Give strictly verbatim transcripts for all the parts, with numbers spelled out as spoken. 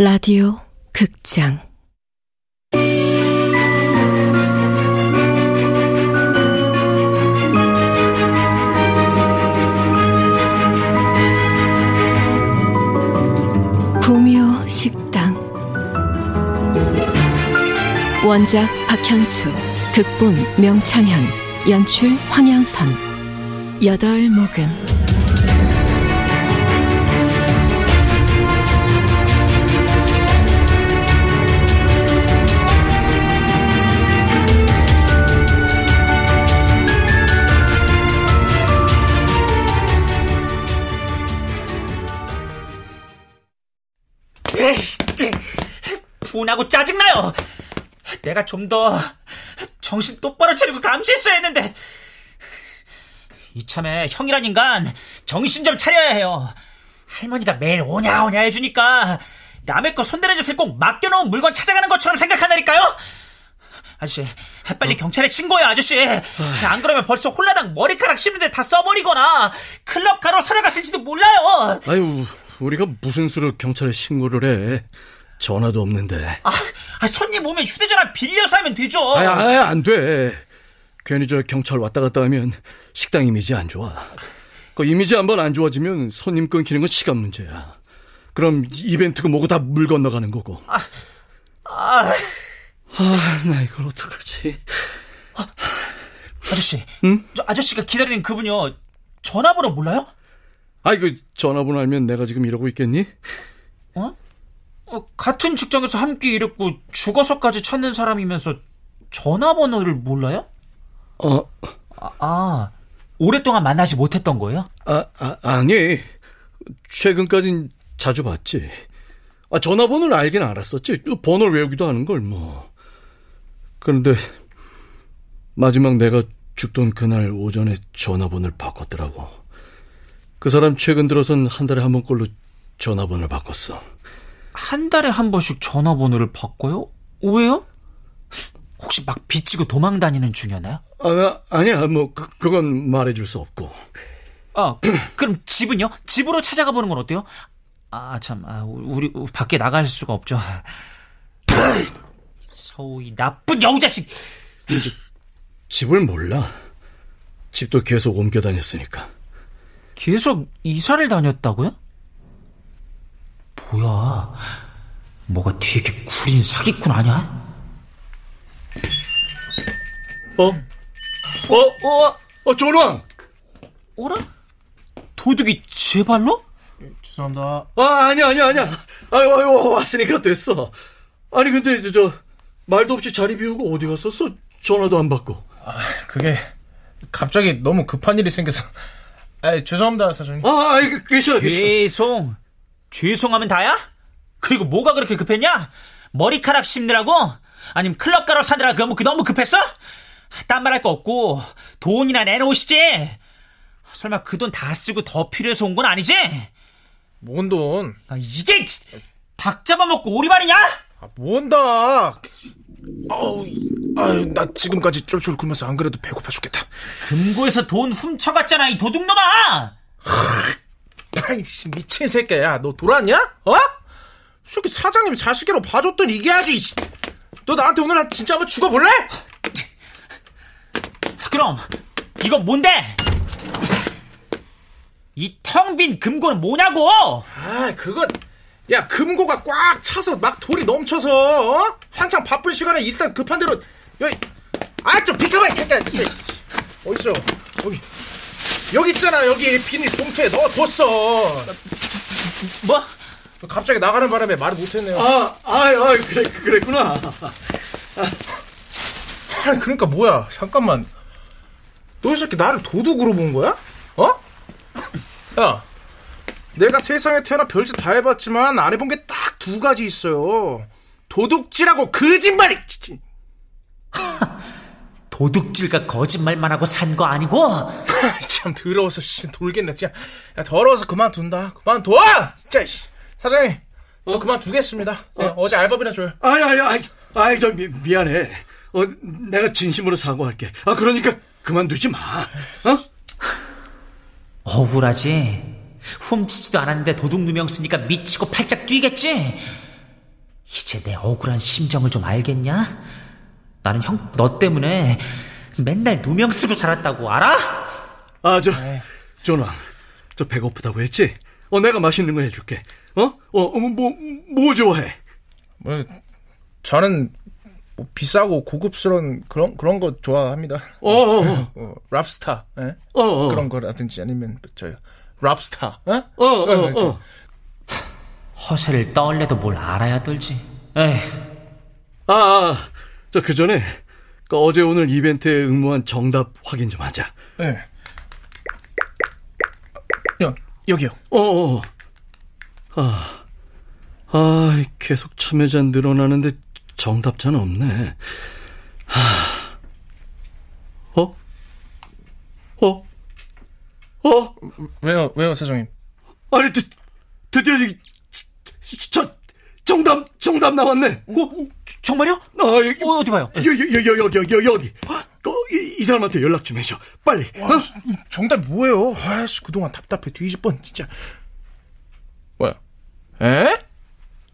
라디오 극장 구미호 식당 원작 박현수, 극본 명창현, 연출 황영선. 여덟 모금. 분하고 짜증나요. 내가 좀 더 정신 똑바로 차리고 감시했어야 했는데 이참에 형이란 인간 정신 좀 차려야 해요. 할머니가 매일 오냐오냐 해주니까 남의 거 손대는짓을 꼭 맡겨놓은 물건 찾아가는 것처럼 생각하다니까요. 아저씨 빨리 어? 경찰에 신고해요. 아저씨 어... 안 그러면 벌써 홀라당 머리카락 씹는데 다 써버리거나 클럽 가로 사러 갔을지도 몰라요. 아유, 우리가 무슨 수로 경찰에 신고를 해. 전화도 없는데. 아, 아, 손님 오면 휴대전화 빌려서 하면 되죠. 아야, 아야, 안 돼. 괜히 저 경찰 왔다 갔다 하면 식당 이미지 안 좋아. 그 이미지 한번 안 좋아지면 손님 끊기는 건 시간 문제야. 그럼 이벤트고 뭐고 다 물 건너가는 거고. 아, 아, 아, 나 이걸 어떡하지? 아, 아저씨, 응? 저 아저씨가 기다리는 그분요. 전화번호 몰라요? 아이, 그 전화번호 알면 내가 지금 이러고 있겠니? 어? 어, 같은 직장에서 함께 일했고 죽어서까지 찾는 사람이면서 전화번호를 몰라요? 어. 아, 아 오랫동안 만나지 못했던 거예요? 아, 아 아니 최근까진 자주 봤지. 아, 전화번호를 알긴 알았었지. 번호를 외우기도 하는 걸 뭐. 그런데 마지막 내가 죽던 그날 오전에 전화번호를 바꿨더라고. 그 사람 최근 들어선 한 달에 한 번꼴로 전화번호를 바꿨어. 한 달에 한 번씩 전화번호를 바꿔요? 왜요? 혹시 막 비치고 도망 다니는 중이었나요? 아, 아니야, 뭐 그, 그건 말해줄 수 없고. 아, 그럼 집은요? 집으로 찾아가 보는 건 어때요? 아, 참, 아, 우리, 우리 밖에 나갈 수가 없죠. 서우이 나쁜 영자식. 집을 몰라. 집도 계속 옮겨 다녔으니까. 계속 이사를 다녔다고요? 뭐야, 뭐가 뒤에 이렇게 구린 사기꾼 아냐? 어? 어? 어? 어, 전화! 어라? 도둑이 제 발로? 죄송합니다. 아, 아니야, 아니야, 아니야. 아유, 아유, 왔으니까 됐어. 아니, 근데, 저, 저 말도 없이 자리 비우고 어디 갔었어? 전화도 안 받고. 아, 그게, 갑자기 너무 급한 일이 생겨서. 아, 죄송합니다, 사장님. 아, 아이, 괜찮아, 괜찮아. 죄송. 죄송하면 다야? 그리고 뭐가 그렇게 급했냐? 머리카락 씹느라고? 아니면 클럽 가러 사느라 너무, 너무 급했어? 딴 말 할 거 없고 돈이나 내놓으시지. 설마 그 돈 다 쓰고 더 필요해서 온 건 아니지? 뭔 돈? 아, 이게 닭 잡아먹고 오리발이냐? 아, 뭔 닭? 어우, 아유, 나 지금까지 쫄쫄 굶어서 안 그래도 배고파 죽겠다. 금고에서 돈 훔쳐갔잖아, 이 도둑놈아! 아이씨, 미친 새끼야. 너 돌았냐? 어? 새끼 사장님 자식으로 봐줬더니 이게 아주. 너 나한테 오늘 한 진짜 한번 죽어볼래? 그럼 이건 뭔데? 이 텅 빈 금고는 뭐냐고? 아, 그건 야, 금고가 꽉 차서 막 돌이 넘쳐서 어? 한창 바쁜 시간에 일단 급한 대로. 아, 좀 비켜봐 이 새끼야. 어딨어? 여기. 여기 있잖아, 여기 비닐 봉투에 넣어뒀어. 뭐? 갑자기 나가는 바람에 말을 못했네요. 아, 아유, 아유, 그래, 그랬구나. 아, 그러니까 뭐야? 잠깐만, 너 이 새끼 나를 도둑으로 본 거야? 어? 야, 내가 세상에 태어나 별짓 다 해봤지만 안 해본 게 딱 두 가지 있어요. 도둑질하고 거짓말이. 도둑질과 거짓말만 하고 산 거 아니고? 참 더러워서 씨, 돌겠네. 야, 야, 더러워서 그만둔다. 그만둬! 진짜, 씨. 사장님, 저 어? 그만두겠습니다. 어? 네, 어제 알바비나 줘요. 아니, 아니, 아니, 아니, 저 미, 미안해. 어, 내가 진심으로 사과할게. 아, 그러니까 그만두지 마. 어? 억울하지? 훔치지도 않았는데 도둑 누명 쓰니까 미치고 팔짝 뛰겠지? 이제 내 억울한 심정을 좀 알겠냐? 나는 형 너 때문에 맨날 누명 쓰고 살았다고 알아? 아, 저 존왕, 저 배고프다고 했지? 어, 내가 맛있는 거 해줄게. 어? 어, 뭐, 뭐 좋아해? 뭐, 저는 뭐 비싸고 고급스러운 그런 그런 거 좋아합니다. 어, 어, 어. 어 랍스타, 예? 어, 어. 그런 거라든지 아니면 저 랍스타, 어, 어, 어, 어. 허세를 떠올려도 뭘 알아야 떨지. 에이. 아, 아, 저 그 전에 그 어제 오늘 이벤트에 응모한 정답 확인 좀 하자. 예. 여, 여기요. 어, 어. 아, 아, 계속 참여자 늘어나는데 정답자는 없네. 하. 어? 어? 어? 왜요, 왜요, 사장님? 아니, 드, 드디어 이, 저, 정답, 정답 나왔네. 어? 정말요? 아, 여기, 어, 어디 봐요? 여기, 여기, 여기, 여기, 여기. 어, 이, 이 사람한테 연락 좀 해줘. 빨리. 와, 어? 정답 뭐예요? 아이씨, 그동안 답답해. 뒤집뻔, 진짜. 뭐야? 에?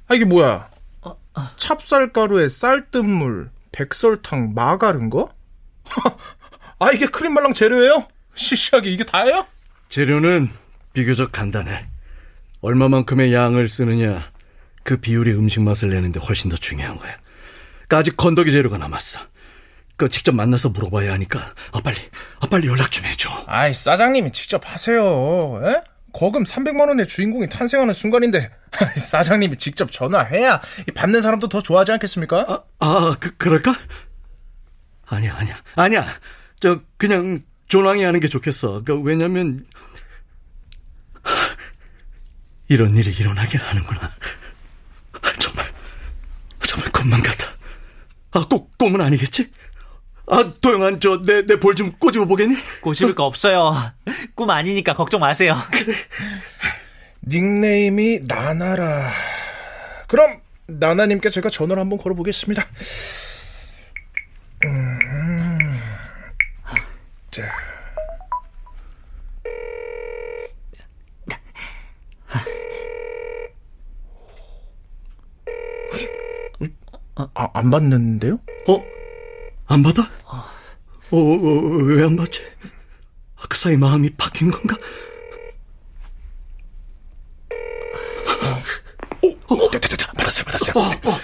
아, 이게 뭐야? 어, 어. 찹쌀가루에 쌀뜨물, 백설탕, 마가른 거? 아, 이게 크림말랑 재료예요? 시시하게 이게 다예요? 재료는 비교적 간단해. 얼마만큼의 양을 쓰느냐, 그 비율이 음식 맛을 내는데 훨씬 더 중요한 거야. 그러니까 아직 건더기 재료가 남았어. 그 직접 만나서 물어봐야 하니까. 아, 빨리, 아, 빨리 연락 좀 해줘. 아이, 사장님이 직접 하세요. 에? 거금 삼백만 원의 주인공이 탄생하는 순간인데 사장님이 직접 전화해야 받는 사람도 더 좋아하지 않겠습니까? 아, 아 그, 그럴까? 아니야, 아니야. 아니야. 저 그냥 존왕이 하는 게 좋겠어. 그, 왜냐면 하, 이런 일이 일어나긴 하는구나. 정말, 정말 꿈만 같아. 아, 꼭 꿈은 아니겠지? 아, 도영아, 저, 내, 내 볼 좀 꼬집어 보겠니? 꼬집을 거 없어요. 꿈 아니니까 걱정 마세요. 그래. 닉네임이 나나라. 그럼, 나나님께 제가 전화를 한번 걸어보겠습니다. 음, 자. 아, 안 받는데요? 어? 안 받아? 어, 어, 왜 안 받지? 그 사이 마음이 바뀐 건가? 어, 어, 됐다, 됐다. 받았어요, 받았어요. 어, 어.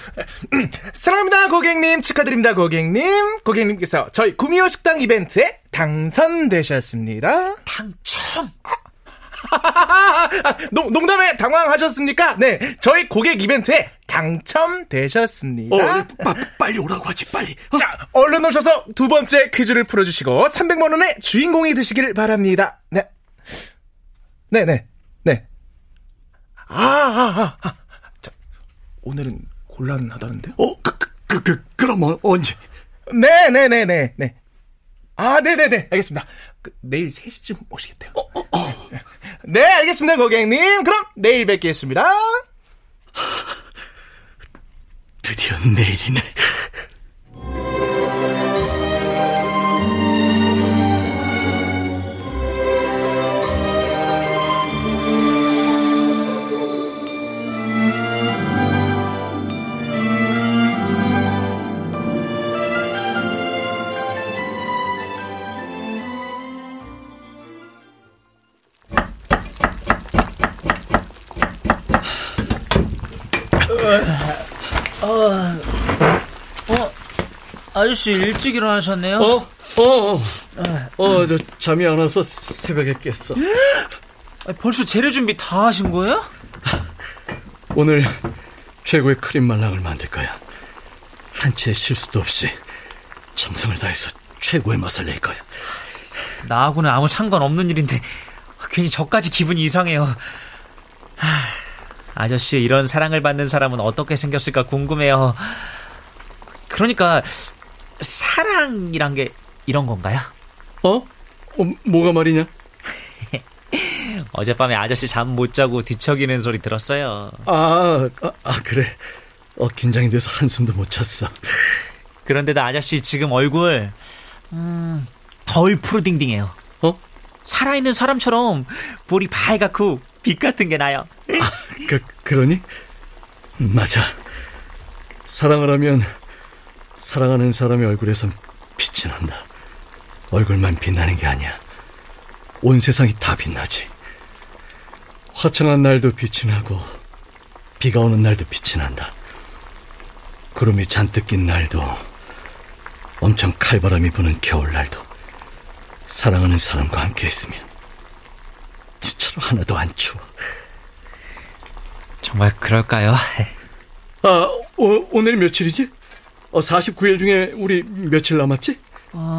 사랑합니다, 고객님. 축하드립니다, 고객님. 고객님께서 저희 구미호 식당 이벤트에 당선되셨습니다. 당첨! 농, 농담에 당황하셨습니까? 네, 저희 고객 이벤트에 당첨되셨습니다. 어, 마, 빨리 오라고 하지, 빨리. 어? 자, 얼른 오셔서 두 번째 퀴즈를 풀어주시고 삼백만 원의 주인공이 되시길 바랍니다. 네, 네, 네, 네. 아, 아, 아, 아. 자, 오늘은 곤란하다는데요? 어, 그, 그, 그, 그럼 어, 언제? 네, 네, 네, 네, 네. 아, 네, 네, 네, 알겠습니다. 그, 내일 세 시쯤 오시겠대요. 어, 어, 어. 네, 알겠습니다, 고객님. 그럼 내일 뵙겠습니다. 드디어 내일이네. 아저씨 일찍 일어나셨네요. 어? 어어 어, 어, 저 잠이 안 와서 새벽에 깼어. 아니, 벌써 재료 준비 다 하신 거예요? 오늘 최고의 크림 말랑을 만들 거야. 한 치의 실수도 없이 정성을 다해서 최고의 맛을 낼 거야. 나하고는 아무 상관없는 일인데 괜히 저까지 기분이 이상해요. 아저씨 이런 사랑을 받는 사람은 어떻게 생겼을까 궁금해요. 그러니까 사랑이란 게 이런 건가요? 어? 어 뭐가 말이냐? 어젯밤에 아저씨 잠 못 자고 뒤척이는 소리 들었어요. 아, 아, 아 그래. 어, 긴장이 돼서 한숨도 못 잤어. 그런데도 아저씨 지금 얼굴 음, 덜 푸르딩딩해요. 어? 살아있는 사람처럼 볼이 밝고 빛 같은 게 나요. 아, 그, 그러니? 맞아. 사랑을 하면 사랑하는 사람의 얼굴에선 빛이 난다. 얼굴만 빛나는 게 아니야. 온 세상이 다 빛나지. 화창한 날도 빛이 나고 비가 오는 날도 빛이 난다. 구름이 잔뜩 낀 날도, 엄청 칼바람이 부는 겨울날도 사랑하는 사람과 함께 있으면 진짜로 하나도 안 추워. 정말 그럴까요? 아, 어, 오늘 며칠이지? 어, 사십구 일 중에 우리 며칠 남았지? 어,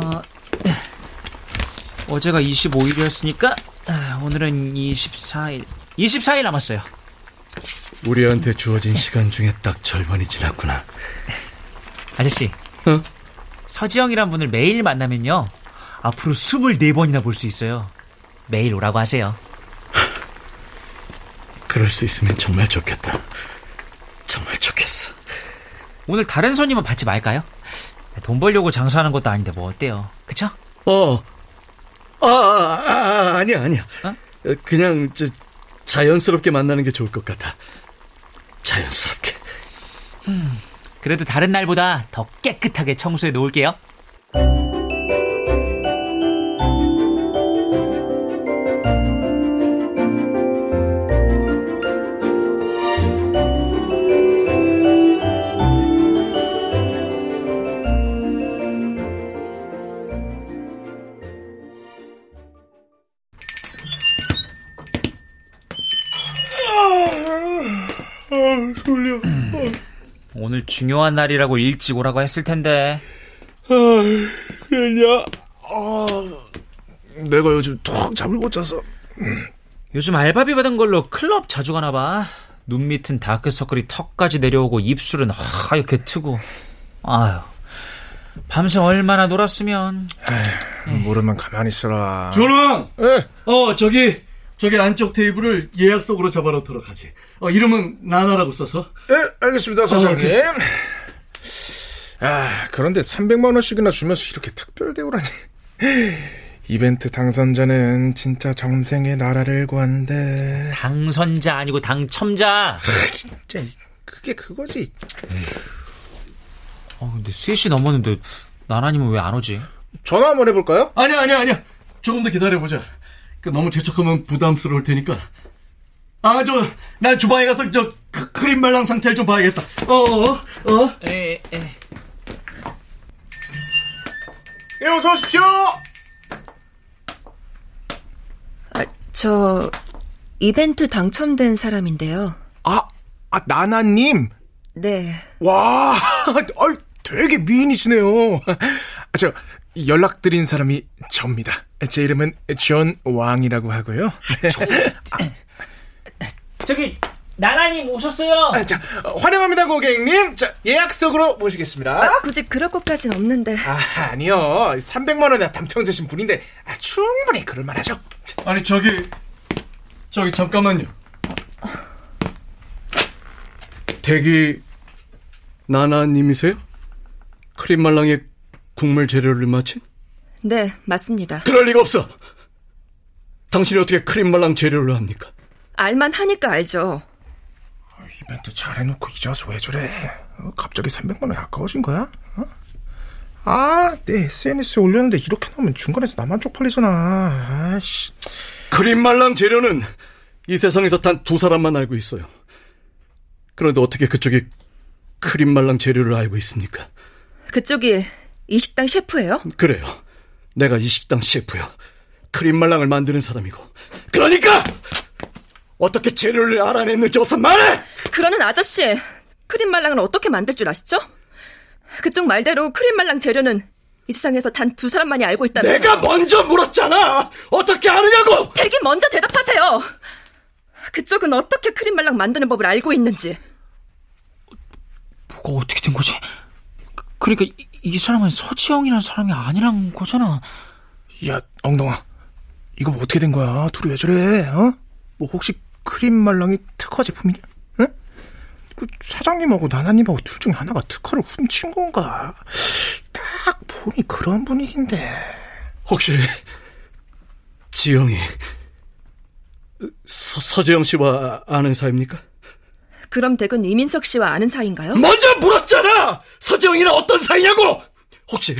어제가 이십오 일이었으니까 오늘은 이십사 일. 이십사 일 남았어요. 우리한테 주어진 시간 중에 딱 절반이 지났구나. 아저씨, 어? 서지영이란 분을 매일 만나면요, 앞으로 스물네 번이나 볼 수 있어요. 매일 오라고 하세요. 그럴 수 있으면 정말 좋겠다. 정말 좋겠어. 오늘 다른 손님은 받지 말까요? 돈 벌려고 장사하는 것도 아닌데 뭐 어때요? 그쵸? 어, 아, 아, 아 아니야 아니야. 어? 그냥 저, 자연스럽게 만나는 게 좋을 것 같아. 자연스럽게. 음, 그래도 다른 날보다 더 깨끗하게 청소해 놓을게요. 오늘 중요한 날이라고 일찍 오라고 했을 텐데. 아, 그랬냐? 아, 내가 요즘 툭 잠을 못 자서. 요즘 알바비 받은 걸로 클럽 자주 가나 봐. 눈 밑은 다크서클이 턱까지 내려오고 입술은 하얗게 트고. 아유, 밤새 얼마나 놀았으면. 에휴, 모르면 가만히 있어라. 준홍! 예. 어, 저기. 저기 안쪽 테이블을 예약석으로 잡아놓도록 하지. 어, 이름은 나나라고 써서. 예, 알겠습니다, 사장님. 어, 아, 그런데 삼백만 원씩이나 주면서 이렇게 특별 대우라니. 이벤트 당선자는 진짜 정생의 나라를 구한대. 당선자 아니고 당첨자. 진짜 그게 그거지. 아, 근데 세 시 넘었는데 나나님은 왜 안 오지? 전화 한번 해볼까요? 아니야, 아니야, 아니야. 조금 더 기다려보자. 너무 재촉하면 부담스러울 테니까. 아, 저, 난 주방에 가서 저 크, 크림 말랑 상태를 좀 봐야겠다. 어, 어, 어. 에, 에. 예, 어서 오십시오. 아, 저 이벤트 당첨된 사람인데요. 아, 아 나나님. 네. 와, 아, 되게 미인이시네요. 아, 저 연락드린 사람이 접니다. 제 이름은 존 왕이라고 하고요. 아, 저기 나나님 오셨어요. 아, 자, 환영합니다 고객님. 자, 예약석으로 모시겠습니다. 아, 굳이 그럴 것까진 없는데. 아, 아니요, 삼백만 원이나 당첨되신 분인데 아, 충분히 그럴만하죠. 아니 저기 저기 잠깐만요. 댁이 나나님이세요? 크림말랑에 국물 재료를 마친? 네, 맞습니다. 그럴 리가 없어. 당신이 어떻게 크림말랑 재료를 합니까? 알만 하니까 알죠. 이벤트 잘해놓고 이 자수 왜 저래? 갑자기 삼백만 원이 아까워진 거야? 어? 아, 내 에스엔에스에 올렸는데 이렇게 나오면 중간에서 나만 쪽팔리잖아. 아이씨. 크림말랑 재료는 이 세상에서 단 두 사람만 알고 있어요. 그런데 어떻게 그쪽이 크림말랑 재료를 알고 있습니까? 그쪽이 이 식당 셰프예요? 그래요. 내가 이 식당 셰프야. 크림말랑을 만드는 사람이고. 그러니까 어떻게 재료를 알아냈는지 어서 말해. 그러는 아저씨, 크림말랑을 어떻게 만들 줄 아시죠? 그쪽 말대로 크림말랑 재료는 이 세상에서 단 두 사람만이 알고 있다며. 내가 먼저 물었잖아. 어떻게 아느냐고. 되게 먼저 대답하세요. 그쪽은 어떻게 크림말랑 만드는 법을 알고 있는지. 뭐가 어떻게 된 거지? 그러니까 이, 이 사람은 서지영이라는 사람이 아니란 거잖아. 야, 엉덩아, 이거 뭐 어떻게 된 거야? 둘이 왜 저래? 어? 뭐 혹시 크림말랑이 특허 제품이냐? 응? 그 사장님하고 나나님하고 둘 중에 하나가 특허를 훔친 건가? 딱 보니 그런 분위기인데. 혹시 지영이 서, 서지영 씨와 아는 사이입니까? 그럼 댁은 이민석 씨와 아는 사이인가요? 먼저 물었잖아! 서지영이는 어떤 사이냐고! 혹시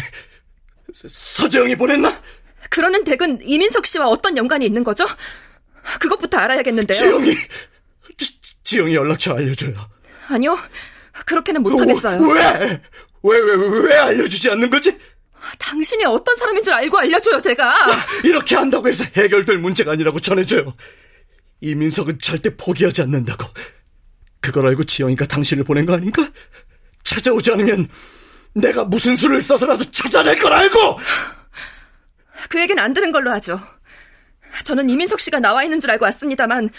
서지영이 보냈나? 그러는 댁은 이민석 씨와 어떤 연관이 있는 거죠? 그것부터 알아야겠는데요. 지영이, 지, 지영이 연락처 알려줘요. 아니요, 그렇게는 못하겠어요. 왜? 왜, 왜, 왜 알려주지 않는 거지? 당신이 어떤 사람인 줄 알고 알려줘요, 제가. 아, 이렇게 한다고 해서 해결될 문제가 아니라고 전해줘요. 이민석은 절대 포기하지 않는다고. 그걸 알고 지영이가 당신을 보낸 거 아닌가? 찾아오지 않으면 내가 무슨 수를 써서라도 찾아낼 걸 알고! 그 얘기는 안 들은 걸로 하죠. 저는 이민석 씨가 나와 있는 줄 알고 왔습니다만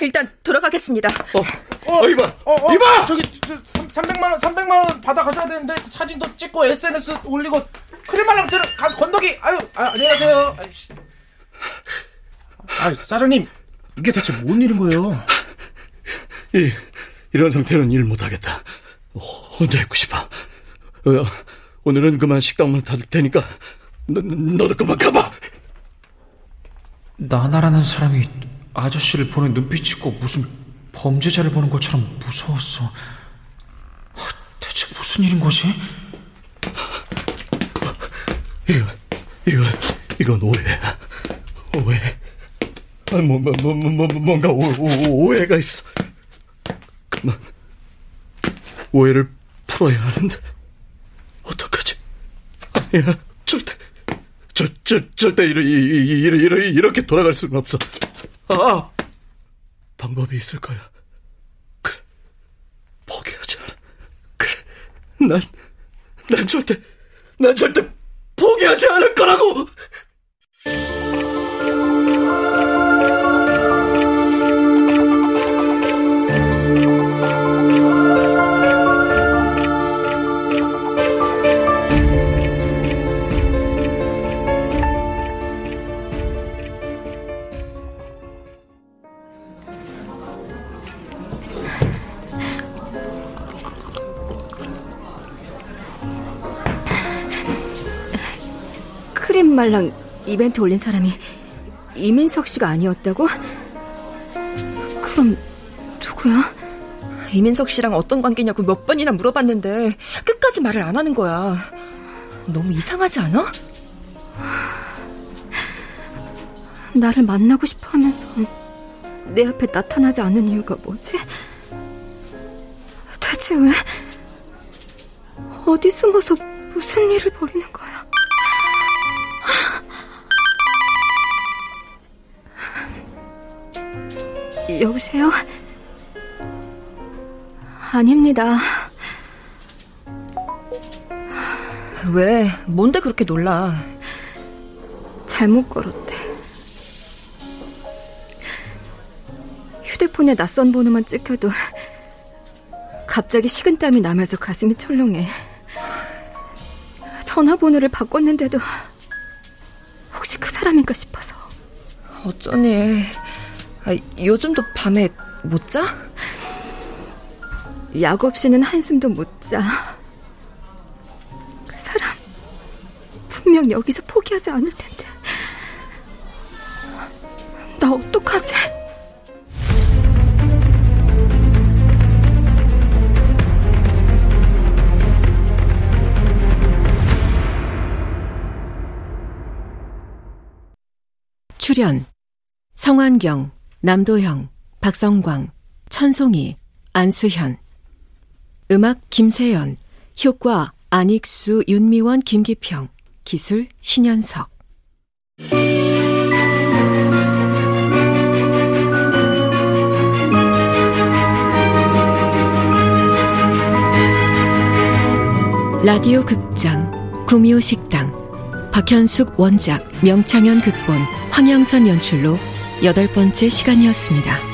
일단 돌아가겠습니다. 어, 어, 이봐, 어, 어, 이봐. 저기 삼백만 원, 삼백만 원 받아 가셔야 되는데 사진도 찍고 에스엔에스 올리고 크림말랑 들어 건더기. 아유, 아, 안녕하세요. 아이씨. 아, 사장님, 이게 대체 뭔 일인 거예요? 이 이런 상태로는 일 못하겠다. 혼자 있고 싶어. 어, 오늘은 그만 식당만 닫을 테니까 너, 너도 그만 가봐. 나나라는 사람이 아저씨를 보는 눈빛이 꼭 무슨 범죄자를 보는 것처럼 무서웠어. 대체 무슨 일인 거지? 이건, 이건, 이건 오해야. 오해. 아, 뭔가, 뭔가, 뭔가 오, 오, 오해가 있어. 그만. 오해를 풀어야 하는데. 어떡하지? 아니야, 절대. 저, 저, 절대 이러, 이러, 이러, 이렇게 돌아갈 수는 없어. 아, 방법이 있을 거야. 그래, 포기하지 않아. 그래, 난, 난 절대, 난 절대 포기하지 않을 거라고! 말랑 이벤트 올린 사람이 이민석 씨가 아니었다고? 그럼 누구야? 이민석 씨랑 어떤 관계냐고 몇 번이나 물어봤는데 끝까지 말을 안 하는 거야. 너무 이상하지 않아? 나를 만나고 싶어 하면서 내 앞에 나타나지 않은 이유가 뭐지? 대체 왜? 어디 숨어서 무슨 일을 벌이는 거야? 여보세요? 아닙니다. 왜? 뭔데 그렇게 놀라? 잘못 걸었대. 휴대폰에 낯선 번호만 찍혀도 갑자기 식은땀이 나면서 가슴이 철렁해. 전화번호를 바꿨는데도 혹시 그 사람인가 싶어서. 어쩌니? 아, 요즘도 밤에 못 자? 약 없이는 한숨도 못 자. 그 사람 분명 여기서 포기하지 않을 텐데. 나 어떡하지? 출연 성환경, 남도형, 박성광, 천송이, 안수현. 음악 김세현, 효과 안익수, 윤미원, 김기평, 기술 신현석. 라디오 극장 구미호 식당, 박현숙 원작, 명창현 극본, 황영선 연출로 여덟 번째 시간이었습니다.